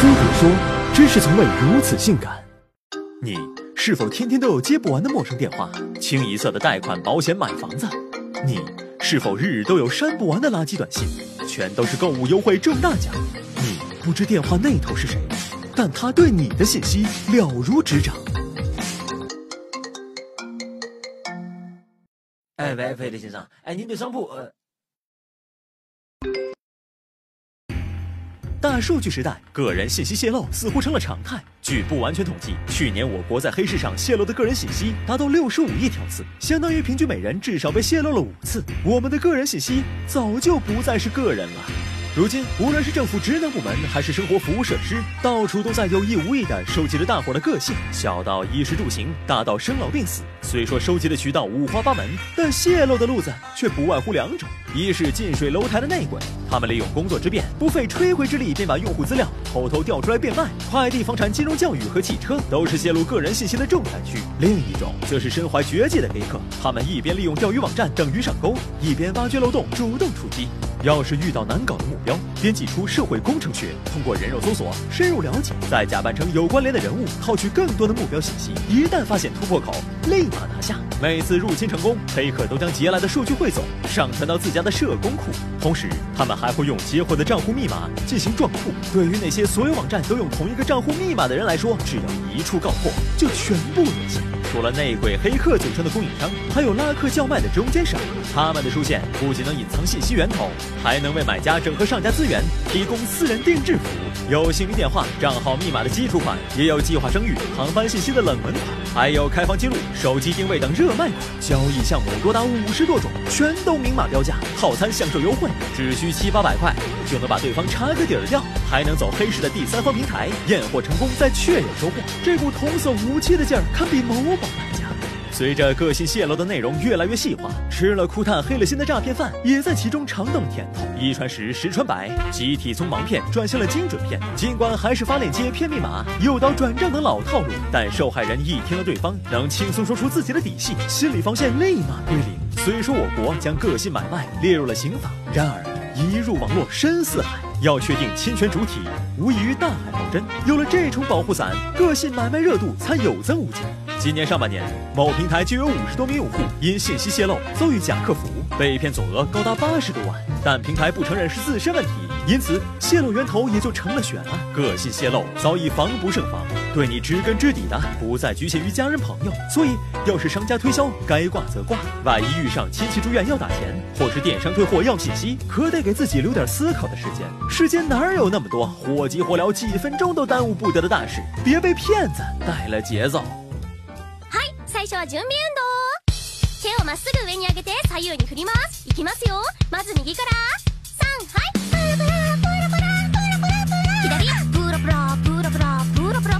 苏炳说：“真是从未如此性感。”你是否天天都有接不完的陌生电话、清一色的贷款、保险、买房子？你是否日日都有删不完的垃圾短信，全都是购物优惠中大奖？你不知电话那头是谁，但他对你的信息了如指掌。哎，喂，费力先生，哎，您对商铺大数据时代，个人信息泄露似乎成了常态。据不完全统计，去年我国在黑市上泄露的个人信息达到65亿条次，相当于平均每人至少被泄露了5次。我们的个人信息早就不再是个人了。如今，无论是政府职能部门，还是生活服务设施，到处都在有意无意地收集着大伙的个性，小到衣食住行，大到生老病死。虽说收集的渠道五花八门，但泄露的路子却不外乎2种：一是近水楼台的内鬼，他们利用工作之便，不费吹灰之力便把用户资料偷偷调出来变卖；快递、房产、金融、教育和汽车都是泄露个人信息的重灾区。另一种则是身怀绝技的黑客，他们一边利用钓鱼网站等鱼上钩，一边挖掘漏洞，主动出击。要是遇到难搞的目标，编辑出社会工程学，通过人肉搜索深入了解，再假扮成有关联的人物，套取更多的目标信息。一旦发现突破口，立马拿下。每次入侵成功，黑客都将劫来的数据汇总上传到自家的社工库，同时他们还会用截获的账户密码进行撞库。对于那些所有网站都用同一个账户密码的人来说，只要一处告破，就全部沦陷。除了内鬼黑客组成的供应商，还有拉客叫卖的中间商，他们的出现不仅能隐藏信息源头，还能为买家整合上家资源，提供私人定制服务。有姓名、电话、账号、密码的基础款，也有计划生育、航班信息的冷门款，还有开房记录、手机定位等热卖款。交易项目多达50多种，全都明码标价，套餐享受优惠，只需700-800块就能把对方查个底儿掉，还能走黑市的第三方平台验货成功，再确认收货。这股童叟无欺的劲儿，堪比某宝卖家。随着个性泄露的内容越来越细化，吃了苦炭黑了心的诈骗犯也在其中尝到了甜头。1传10，10传百，集体从盲骗转向了精准骗。尽管还是发链接、骗密码、诱导转账等老套路，但受害人一听到对方能轻松说出自己的底细，心理防线立马归零。虽说我国将个性买卖列入了刑法，然而一入网络深似海，要确定侵权主体，无异于大海捞针。有了这重保护伞，个性买卖热度才有增无减。今年上半年，某平台就有50多名用户因信息泄露遭遇假客服，被骗总额高达80多万，但平台不承认是自身问题，因此泄露源头也就成了悬案。个性泄露早已防不胜防，对你知根知底的不再局限于家人朋友，所以要是商家推销，该挂则挂。万一遇上亲戚住院要打钱，或是电商退货要信息，可得给自己留点思考的时间。世间哪有那么多火急火燎、几分钟都耽误不得的大事？别被骗子带了节奏。最初は準備運動。手をまっすぐ上に上げて左右に振ります。いきますよ。まず右から3、はい。プロプラプロプラプロプラプラ左。プロプラプロプラプロプラ